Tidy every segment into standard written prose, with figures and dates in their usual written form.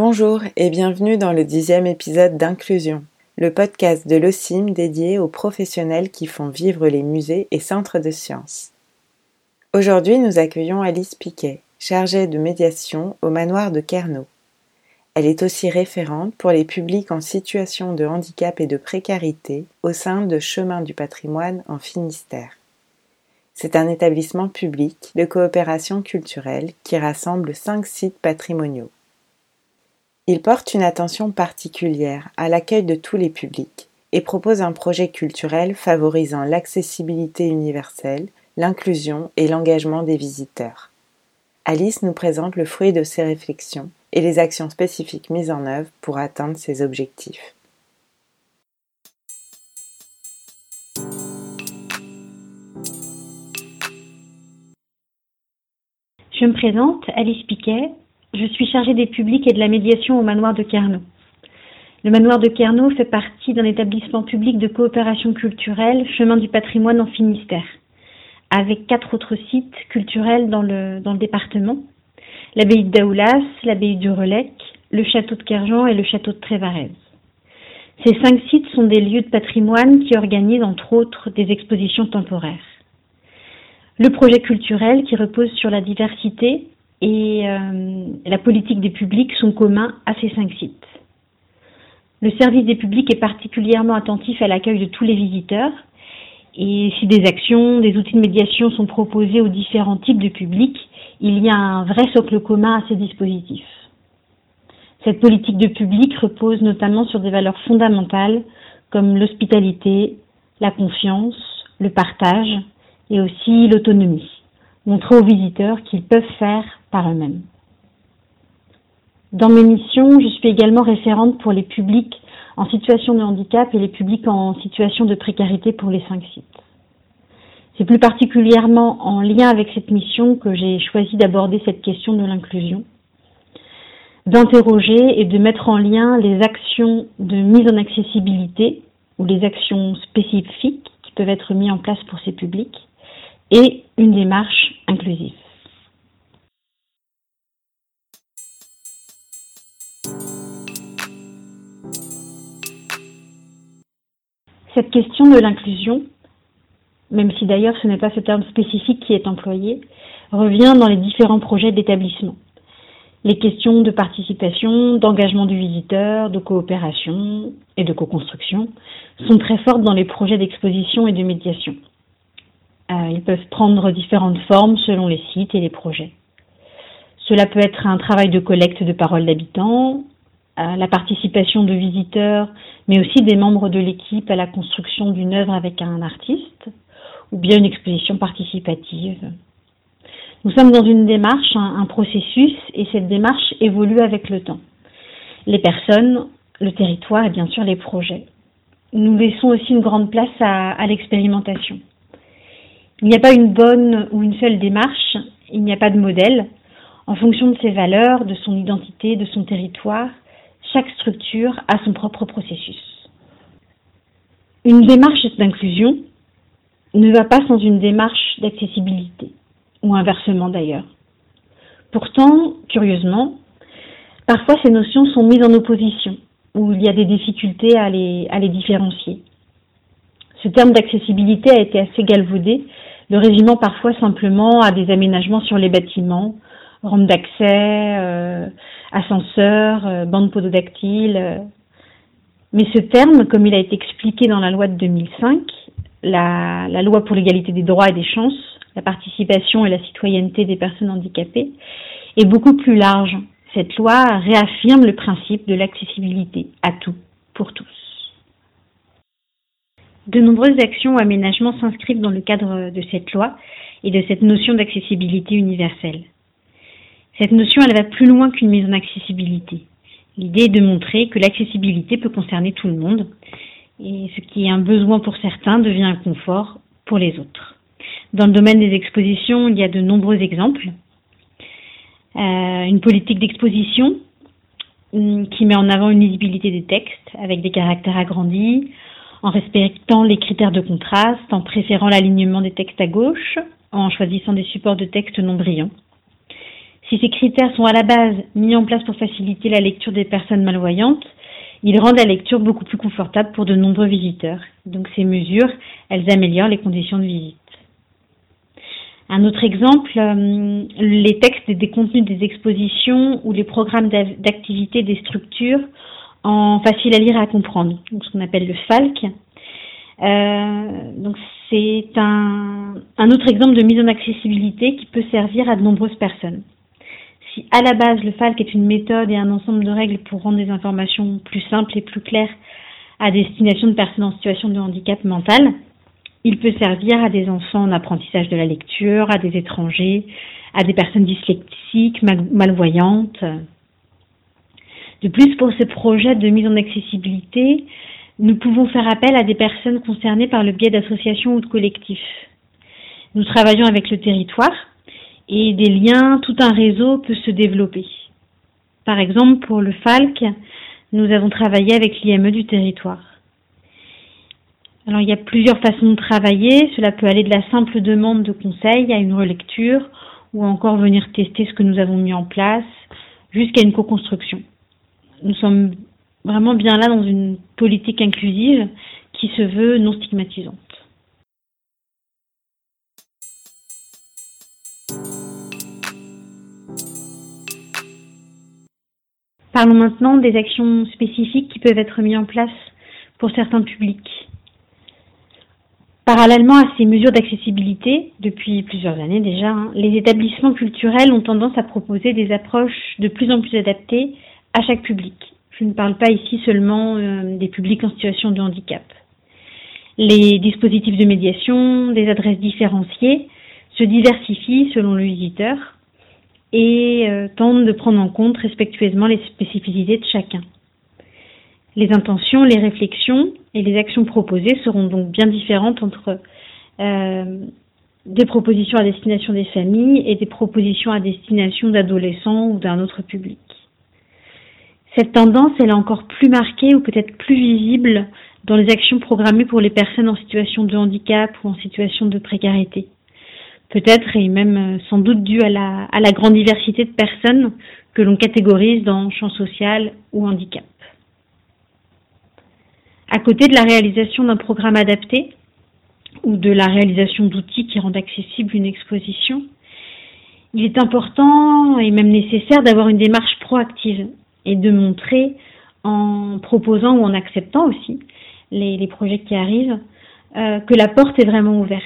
Bonjour et bienvenue dans le 10e épisode d'Inclusion, le podcast de l'OCIM dédié aux professionnels qui font vivre les musées et centres de sciences. Aujourd'hui, nous accueillons Alice Piquet, chargée de médiation au Manoir de Kernault. Elle est aussi référente pour les publics en situation de handicap et de précarité au sein de Chemins du Patrimoine en Finistère. C'est un établissement public de coopération culturelle qui rassemble 5 sites patrimoniaux. Il porte une attention particulière à l'accueil de tous les publics et propose un projet culturel favorisant l'accessibilité universelle, l'inclusion et l'engagement des visiteurs. Alice nous présente le fruit de ses réflexions et les actions spécifiques mises en œuvre pour atteindre ses objectifs. Je me présente, Alice Piquet. Je suis chargée des publics et de la médiation au Manoir de Kernault. Le Manoir de Kernault fait partie d'un établissement public de coopération culturelle, Chemin du Patrimoine en Finistère, avec 4 autres sites culturels dans le département, l'abbaye de Daoulas, l'abbaye du Relec, le château de Kerjean et le château de Trévarez. Ces 5 sites sont des lieux de patrimoine qui organisent entre autres des expositions temporaires. Le projet culturel qui repose sur la diversité et la politique des publics sont communs à ces 5 sites. Le service des publics est particulièrement attentif à l'accueil de tous les visiteurs et si des actions, des outils de médiation sont proposés aux différents types de publics, il y a un vrai socle commun à ces dispositifs. Cette politique de public repose notamment sur des valeurs fondamentales comme l'hospitalité, la confiance, le partage et aussi l'autonomie. Montrer aux visiteurs qu'ils peuvent faire par eux-mêmes. Dans mes missions, je suis également référente pour les publics en situation de handicap et les publics en situation de précarité pour les 5 sites. C'est plus particulièrement en lien avec cette mission que j'ai choisi d'aborder cette question de l'inclusion, d'interroger et de mettre en lien les actions de mise en accessibilité ou les actions spécifiques qui peuvent être mises en place pour ces publics, et une démarche inclusive. Cette question de l'inclusion, même si d'ailleurs ce n'est pas ce terme spécifique qui est employé, revient dans les différents projets d'établissement. Les questions de participation, d'engagement du visiteur, de coopération et de co-construction sont très fortes dans les projets d'exposition et de médiation. Ils peuvent prendre différentes formes selon les sites et les projets. Cela peut être un travail de collecte de paroles d'habitants, la participation de visiteurs, mais aussi des membres de l'équipe à la construction d'une œuvre avec un artiste, ou bien une exposition participative. Nous sommes dans une démarche, un processus, et cette démarche évolue avec le temps. Les personnes, le territoire et bien sûr les projets. Nous laissons aussi une grande place à l'expérimentation. Il n'y a pas une bonne ou une seule démarche, il n'y a pas de modèle. En fonction de ses valeurs, de son identité, de son territoire, chaque structure a son propre processus. Une démarche d'inclusion ne va pas sans une démarche d'accessibilité, ou inversement d'ailleurs. Pourtant, curieusement, parfois ces notions sont mises en opposition, où il y a des difficultés à les différencier. Ce terme d'accessibilité a été assez galvaudé, le résumant parfois simplement à des aménagements sur les bâtiments, rampes d'accès, ascenseurs, bandes pododactyles. Mais ce terme, comme il a été expliqué dans la loi de 2005, la loi pour l'égalité des droits et des chances, la participation et la citoyenneté des personnes handicapées, est beaucoup plus large. Cette loi réaffirme le principe de l'accessibilité à tout, pour tous. De nombreuses actions ou aménagements s'inscrivent dans le cadre de cette loi et de cette notion d'accessibilité universelle. Cette notion, elle va plus loin qu'une mise en accessibilité. L'idée est de montrer que l'accessibilité peut concerner tout le monde et ce qui est un besoin pour certains devient un confort pour les autres. Dans le domaine des expositions, il y a de nombreux exemples. Une politique d'exposition qui met en avant une lisibilité des textes avec des caractères agrandis, en respectant les critères de contraste, en préférant l'alignement des textes à gauche, en choisissant des supports de texte non brillants. Si ces critères sont à la base mis en place pour faciliter la lecture des personnes malvoyantes, ils rendent la lecture beaucoup plus confortable pour de nombreux visiteurs. Donc ces mesures, elles améliorent les conditions de visite. Un autre exemple, les textes des contenus des expositions ou les programmes d'activité des structures en facile à lire et à comprendre, donc ce qu'on appelle le FALC. Donc c'est un autre exemple de mise en accessibilité qui peut servir à de nombreuses personnes. Si à la base le FALC est une méthode et un ensemble de règles pour rendre des informations plus simples et plus claires à destination de personnes en situation de handicap mental, il peut servir à des enfants en apprentissage de la lecture, à des étrangers, à des personnes dyslexiques, malvoyantes. De plus, pour ce projet de mise en accessibilité, nous pouvons faire appel à des personnes concernées par le biais d'associations ou de collectifs. Nous travaillons avec le territoire et des liens, tout un réseau peut se développer. Par exemple, pour le FALC, nous avons travaillé avec l'IME du territoire. Alors, il y a plusieurs façons de travailler. Cela peut aller de la simple demande de conseil à une relecture ou encore venir tester ce que nous avons mis en place jusqu'à une co-construction. Nous sommes vraiment bien là dans une politique inclusive qui se veut non stigmatisante. Parlons maintenant des actions spécifiques qui peuvent être mises en place pour certains publics. Parallèlement à ces mesures d'accessibilité, depuis plusieurs années déjà, les établissements culturels ont tendance à proposer des approches de plus en plus adaptées à chaque public. Je ne parle pas ici seulement des publics en situation de handicap. Les dispositifs de médiation, des adresses différenciées se diversifient selon le visiteur et tentent de prendre en compte respectueusement les spécificités de chacun. Les intentions, les réflexions et les actions proposées seront donc bien différentes entre des propositions à destination des familles et des propositions à destination d'adolescents ou d'un autre public. Cette tendance, elle est encore plus marquée ou peut-être plus visible dans les actions programmées pour les personnes en situation de handicap ou en situation de précarité. Peut-être et même sans doute dû à la grande diversité de personnes que l'on catégorise dans champ social ou handicap. À côté de la réalisation d'un programme adapté ou de la réalisation d'outils qui rendent accessible une exposition, il est important et même nécessaire d'avoir une démarche proactive et de montrer, en proposant ou en acceptant aussi les projets qui arrivent, que la porte est vraiment ouverte.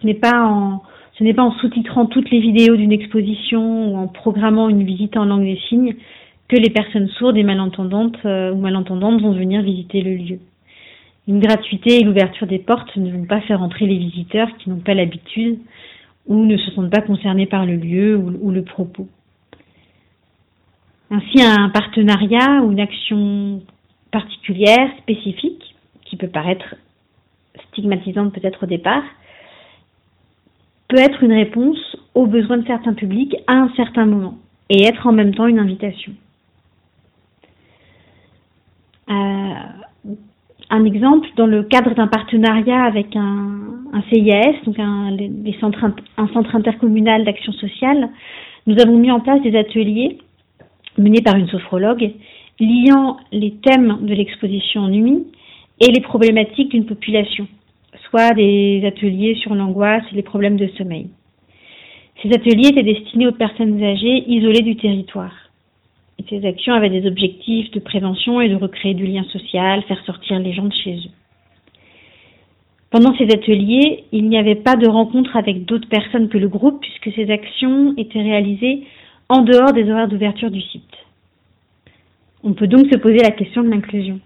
Ce n'est pas en sous-titrant toutes les vidéos d'une exposition ou en programmant une visite en langue des signes que les personnes sourdes et malentendantes ou malentendantes vont venir visiter le lieu. Une gratuité et l'ouverture des portes ne vont pas faire entrer les visiteurs qui n'ont pas l'habitude ou ne se sentent pas concernés par le lieu ou le propos. Ainsi, un partenariat ou une action particulière, spécifique, qui peut paraître stigmatisante peut-être au départ, peut être une réponse aux besoins de certains publics à un certain moment et être en même temps une invitation. Un exemple, dans le cadre d'un partenariat avec un CIAS, donc un centre intercommunal d'action sociale, nous avons mis en place des ateliers menés par une sophrologue, liant les thèmes de l'exposition en UMI et les problématiques d'une population, soit des ateliers sur l'angoisse et les problèmes de sommeil. Ces ateliers étaient destinés aux personnes âgées isolées du territoire. Et ces actions avaient des objectifs de prévention et de recréer du lien social, faire sortir les gens de chez eux. Pendant ces ateliers, il n'y avait pas de rencontre avec d'autres personnes que le groupe, puisque ces actions étaient réalisées en dehors des horaires d'ouverture du site. On peut donc se poser la question de l'inclusion.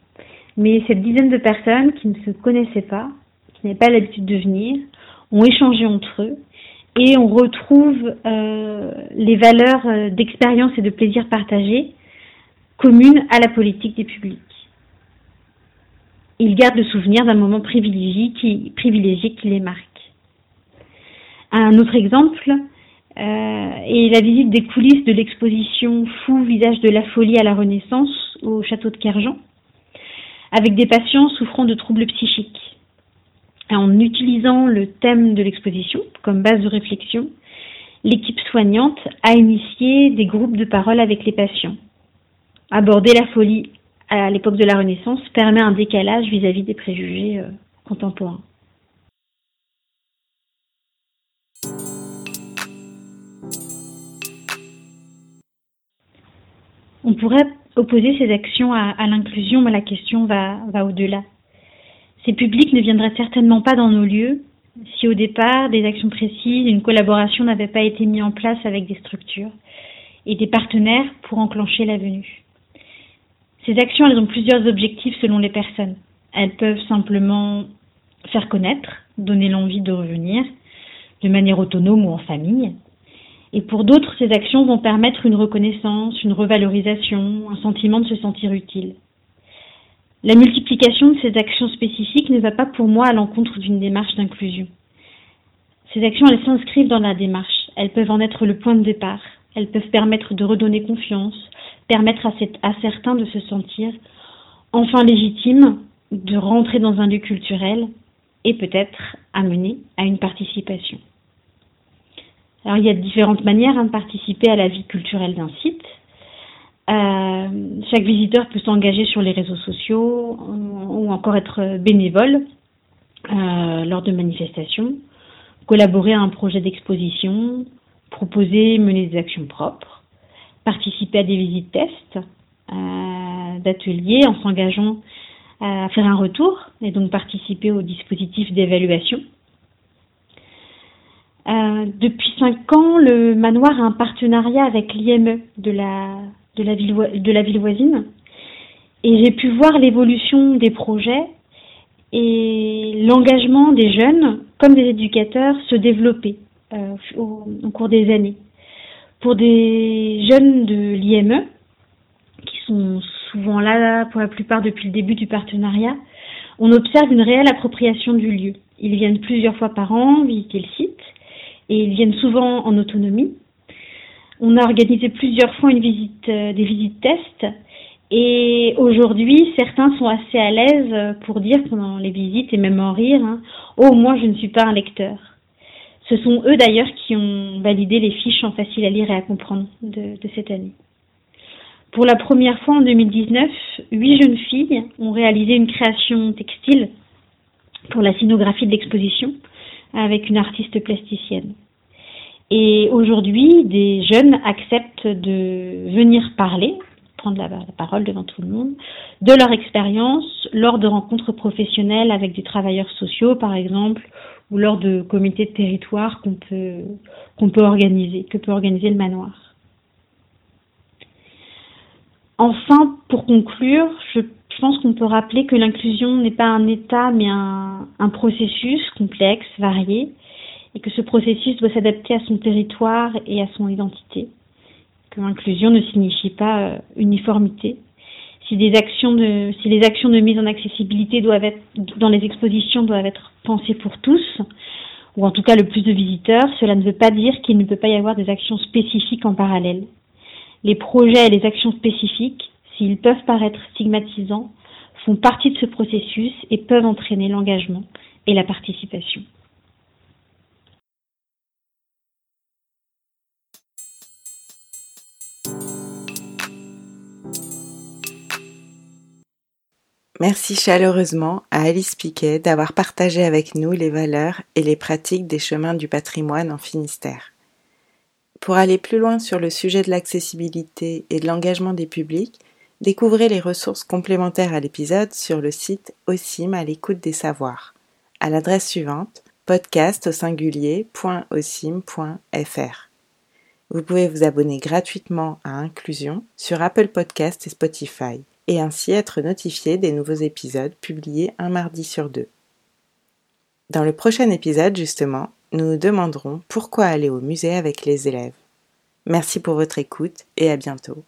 Mais cette dizaine de personnes qui ne se connaissaient pas, qui n'avaient pas l'habitude de venir, ont échangé entre eux, et on retrouve les valeurs d'expérience et de plaisir partagés communes à la politique des publics. Ils gardent le souvenir d'un moment privilégié qui les marque. Un autre exemple est la visite des coulisses de l'exposition « Fou, visage de la folie à la Renaissance » au château de Kerjean, avec des patients souffrant de troubles psychiques. En utilisant le thème de l'exposition comme base de réflexion, l'équipe soignante a initié des groupes de parole avec les patients. Aborder la folie à l'époque de la Renaissance permet un décalage vis-à-vis des préjugés contemporains. On pourrait opposer ces actions à l'inclusion, mais la question va au-delà. Ces publics ne viendraient certainement pas dans nos lieux si au départ, des actions précises, une collaboration n'avait pas été mise en place avec des structures et des partenaires pour enclencher la venue. Ces actions, elles ont plusieurs objectifs selon les personnes. Elles peuvent simplement faire connaître, donner l'envie de revenir, de manière autonome ou en famille. Et pour d'autres, ces actions vont permettre une reconnaissance, une revalorisation, un sentiment de se sentir utile. La multiplication de ces actions spécifiques ne va pas pour moi à l'encontre d'une démarche d'inclusion. Ces actions, elles s'inscrivent dans la démarche, elles peuvent en être le point de départ, elles peuvent permettre de redonner confiance, permettre à certains de se sentir enfin légitimes, de rentrer dans un lieu culturel et peut-être amener à une participation. Alors il y a différentes manières de participer à la vie culturelle d'un site. Chaque visiteur peut s'engager sur les réseaux sociaux ou encore être bénévole lors de manifestations, collaborer à un projet d'exposition, proposer, mener des actions propres, participer à des visites tests, d'ateliers en s'engageant à faire un retour et donc participer au dispositif d'évaluation. Depuis 5 ans, le manoir a un partenariat avec l'IME de la ville voisine et j'ai pu voir l'évolution des projets et l'engagement des jeunes comme des éducateurs se développer au cours des années. Pour des jeunes de l'IME, qui sont souvent là pour la plupart depuis le début du partenariat, on observe une réelle appropriation du lieu. Ils viennent plusieurs fois par an visiter le site. Et ils viennent souvent en autonomie. On a organisé plusieurs fois des visites tests. Et aujourd'hui, certains sont assez à l'aise pour dire pendant les visites et même en rire « Oh, moi, je ne suis pas un lecteur ». Ce sont eux d'ailleurs qui ont validé les fiches en facile à lire et à comprendre de cette année. Pour la première fois en 2019, 8 jeunes filles ont réalisé une création textile pour la scénographie de l'exposition avec une artiste plasticienne. Et aujourd'hui, des jeunes acceptent de venir parler, prendre la parole devant tout le monde, de leur expérience lors de rencontres professionnelles avec des travailleurs sociaux, par exemple, ou lors de comités de territoire que peut organiser le manoir. Enfin, pour conclure, je pense qu'on peut rappeler que l'inclusion n'est pas un état, mais un processus complexe, varié, et que ce processus doit s'adapter à son territoire et à son identité. Que l'inclusion ne signifie pas uniformité. Si les actions de mise en accessibilité dans les expositions doivent être pensées pour tous, ou en tout cas le plus de visiteurs, cela ne veut pas dire qu'il ne peut pas y avoir des actions spécifiques en parallèle. Les projets et les actions spécifiques, s'ils peuvent paraître stigmatisants, font partie de ce processus et peuvent entraîner l'engagement et la participation. Merci chaleureusement à Alice Piquet d'avoir partagé avec nous les valeurs et les pratiques des chemins du patrimoine en Finistère. Pour aller plus loin sur le sujet de l'accessibilité et de l'engagement des publics, découvrez les ressources complémentaires à l'épisode sur le site OCIM à l'écoute des savoirs, à l'adresse suivante podcast.ocim.fr. Vous pouvez vous abonner gratuitement à Inclusion sur Apple Podcasts et Spotify, et ainsi être notifié des nouveaux épisodes publiés un mardi sur 2. Dans le prochain épisode, justement, nous nous demanderons pourquoi aller au musée avec les élèves. Merci pour votre écoute et à bientôt.